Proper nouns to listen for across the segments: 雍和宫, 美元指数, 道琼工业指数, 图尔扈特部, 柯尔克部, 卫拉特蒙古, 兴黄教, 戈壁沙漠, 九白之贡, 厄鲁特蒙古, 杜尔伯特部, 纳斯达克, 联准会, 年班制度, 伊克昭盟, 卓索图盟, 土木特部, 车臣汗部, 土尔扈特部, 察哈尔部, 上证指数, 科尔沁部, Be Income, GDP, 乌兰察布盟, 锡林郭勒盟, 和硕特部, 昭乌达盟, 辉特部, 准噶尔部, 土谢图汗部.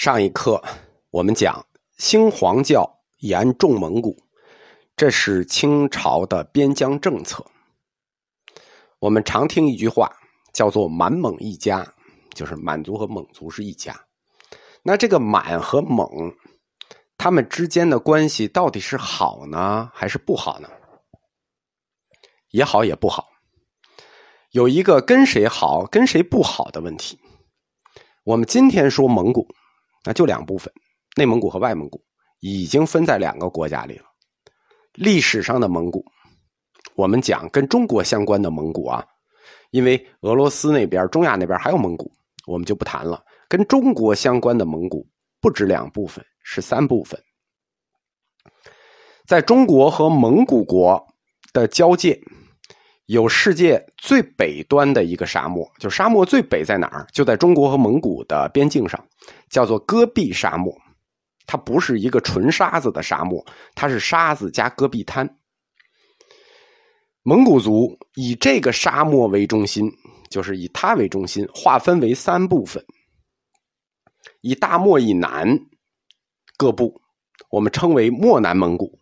上一课我们讲兴黄教沿重蒙古，这是清朝的边疆政策。我们常听一句话叫做满蒙一家，就是满族和蒙族是一家。那这个满和蒙他们之间的关系到底是好呢还是不好呢？也好也不好，有一个跟谁好跟谁不好的问题。我们今天说蒙古，那就两部分，内蒙古和外蒙古已经分在两个国家里了。历史上的蒙古，我们讲跟中国相关的蒙古啊，因为俄罗斯那边中亚那边还有蒙古，我们就不谈了。跟中国相关的蒙古不止两部分，是三部分。在中国和蒙古国的交界有世界最北端的一个沙漠，就沙漠最北在哪儿？就在中国和蒙古的边境上，叫做戈壁沙漠。它不是一个纯沙子的沙漠，它是沙子加戈壁滩。蒙古族以这个沙漠为中心，就是以它为中心，划分为三部分。以大漠以南各部，我们称为漠南蒙古，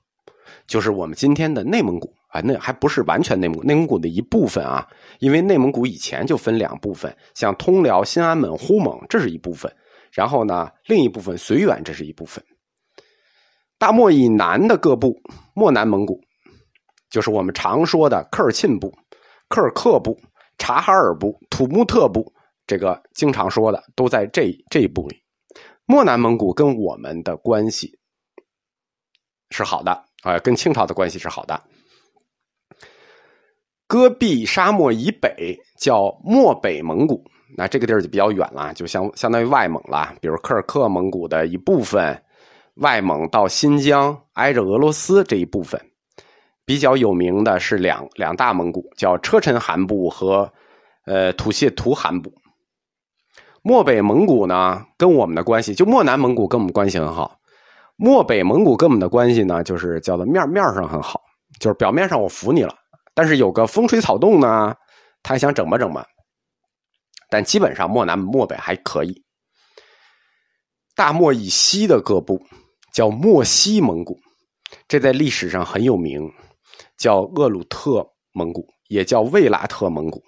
就是我们今天的内蒙古。那还不是完全内蒙古，内蒙古的一部分啊，因为内蒙古以前就分两部分，像通辽、新安盟、呼盟，这是一部分，然后呢，另一部分绥远，这是一部分。大漠以南的各部，漠南蒙古，就是我们常说的科尔沁部、柯尔克部、察哈尔部、土木特部，这个经常说的都在这一部里。漠南蒙古跟我们的关系是好的，跟清朝的关系是好的。戈壁沙漠以北叫漠北蒙古，那这个地儿就比较远了，就相当于外蒙了，比如柯尔克蒙古的一部分，外蒙到新疆挨着俄罗斯这一部分。比较有名的是两大蒙古，叫车臣汗部和土谢图汗部。漠北蒙古呢跟我们的关系，就漠南蒙古跟我们关系很好，漠北蒙古跟我们的关系呢就是叫做面上很好，就是表面上我服你了，但是有个风吹草动呢他还想整吧整吧，但基本上漠南漠北还可以。大漠以西的各部叫漠西蒙古，这在历史上很有名，叫厄鲁特蒙古，也叫卫拉特蒙古。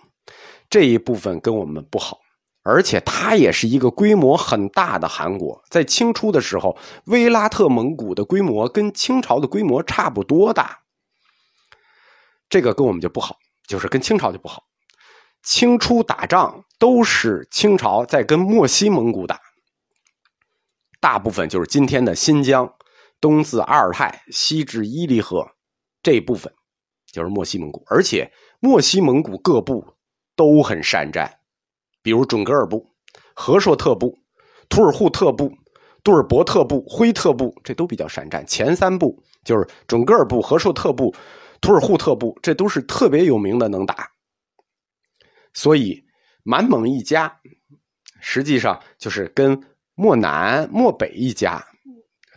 这一部分跟我们不好，而且它也是一个规模很大的汗国。在清初的时候，卫拉特蒙古的规模跟清朝的规模差不多大，这个跟我们就不好，就是跟清朝就不好。清初打仗都是清朝在跟漠西蒙古打，大部分就是今天的新疆，东自阿尔泰，西至伊犁河，这一部分就是漠西蒙古。而且漠西蒙古各部都很善战，比如准噶尔部、和硕特部、图尔扈特部、杜尔伯特部、辉特部，这都比较善战。前三部就是准噶尔部、和硕特部、土尔扈特部，这都是特别有名的能打。所以满蒙一家实际上就是跟漠南漠北一家，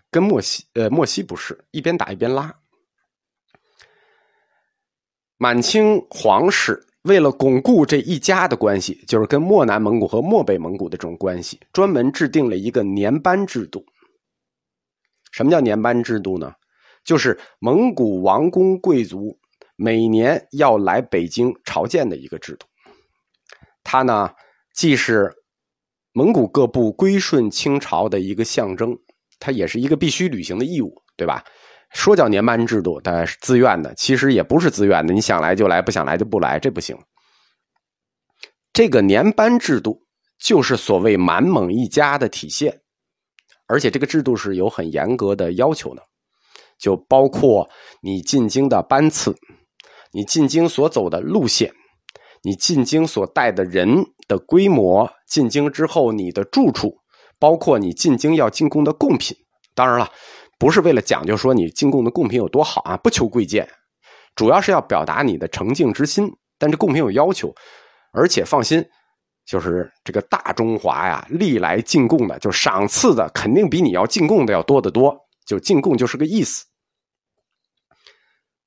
跟漠西不是一边打一边拉。满清皇室为了巩固这一家的关系，就是跟漠南蒙古和漠北蒙古的这种关系，专门制定了一个年班制度。什么叫年班制度呢？就是蒙古王公贵族每年要来北京朝见的一个制度。它呢既是蒙古各部归顺清朝的一个象征，它也是一个必须履行的义务，对吧？说叫年班制度，它是自愿的，其实也不是自愿的，你想来就来，不想来就不来，这不行。这个年班制度就是所谓满蒙一家的体现，而且这个制度是有很严格的要求的，就包括你进京的班次，你进京所走的路线，你进京所带的人的规模，进京之后你的住处，包括你进京要进贡的贡品。当然了，不是为了讲究说你进贡的贡品有多好啊，不求贵贱，主要是要表达你的诚敬之心。但这贡品有要求，而且放心，就是这个大中华呀，历来进贡的，就赏赐的肯定比你要进贡的要多得多，就进贡就是个意思。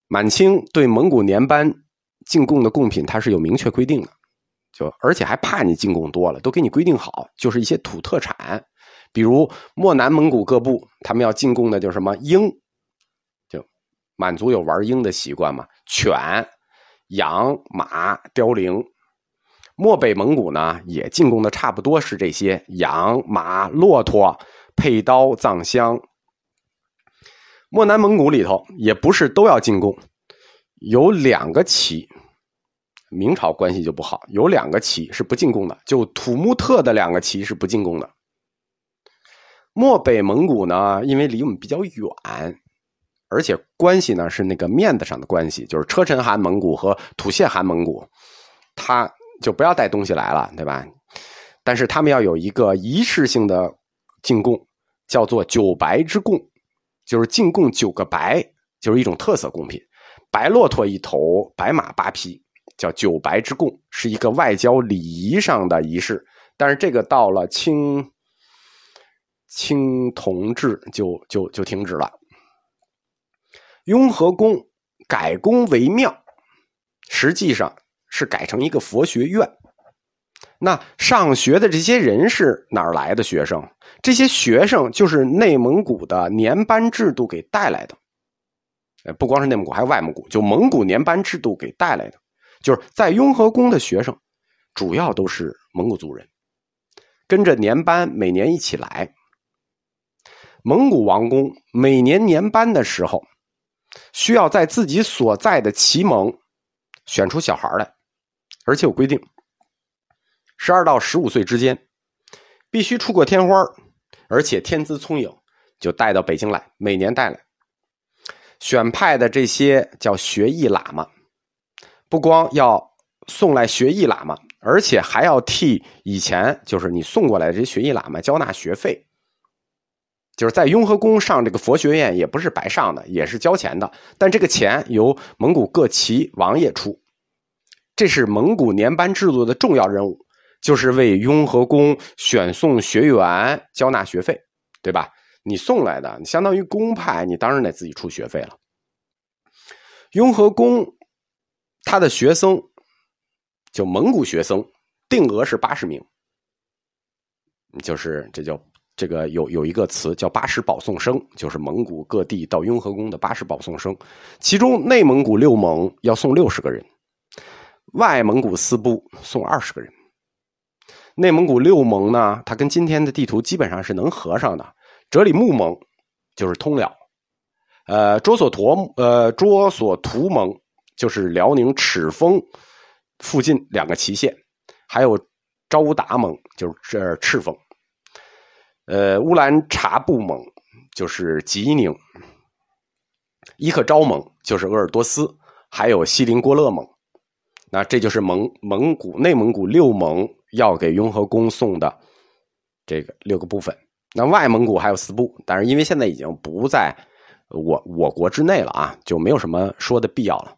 满清对蒙古年班进贡的贡品它是有明确规定的，就而且还怕你进贡多了，都给你规定好，就是一些土特产，比如漠南蒙古各部，他们要进贡的就是什么鹰，就满族有玩鹰的习惯嘛，犬、羊、马、凋零。漠北蒙古呢，也进贡的差不多是这些羊、马、骆驼、佩刀、藏香。漠南蒙古里头也不是都要进贡，有两个旗，明朝关系就不好，有两个旗是不进贡的，就土木特的两个旗是不进贡的。漠北蒙古呢，因为离我们比较远，而且关系呢是那个面子上的关系，就是车臣汗蒙古和土谢汗蒙古，他就不要带东西来了，对吧？但是他们要有一个仪式性的进贡，叫做九白之贡，就是进贡九个白，就是一种特色贡品，白骆驼一头，白马八匹，叫九白之贡，是一个外交礼仪上的仪式。但是这个到了清同治就停止了。雍和宫改宫为庙，实际上是改成一个佛学院。那上学的这些人是哪儿来的学生？这些学生就是内蒙古的年班制度给带来的，不光是内蒙古，还有外蒙古，就蒙古年班制度给带来的。就是在雍和宫的学生主要都是蒙古族人，跟着年班每年一起来。蒙古王宫每年年班的时候，需要在自己所在的旗盟选出小孩来，而且有规定12到15岁之间必须出过天花，而且天资聪颖，就带到北京来，每年带来。选派的这些叫学艺喇嘛，不光要送来学艺喇嘛，而且还要替以前就是你送过来的这些学艺喇嘛交纳学费。就是在雍和宫上这个佛学院也不是白上的，也是交钱的，但这个钱由蒙古各旗王爷出。这是蒙古年班制度的重要任务，就是为雍和宫选送学员交纳学费，对吧？你送来的，你相当于公派，你当然得自己出学费了。雍和宫他的学生，就蒙古学生定额是80名，就是这叫这个有一个词叫80保送生，就是蒙古各地到雍和宫的80保送生，其中内蒙古六盟要送60个人，外蒙古四部送20个人。内蒙古六盟呢，它跟今天的地图基本上是能合上的，哲里木盟就是通辽，卓索图盟就是辽宁赤峰附近两个旗县，还有昭乌达盟就是赤峰，乌兰察布盟就是吉宁，伊克昭盟就是鄂尔多斯，还有锡林郭勒盟。那这就是内蒙古六盟要给雍和宫送的这个六个部分。那外蒙古还有四部，但是因为现在已经不在我国之内了啊，就没有什么说的必要了。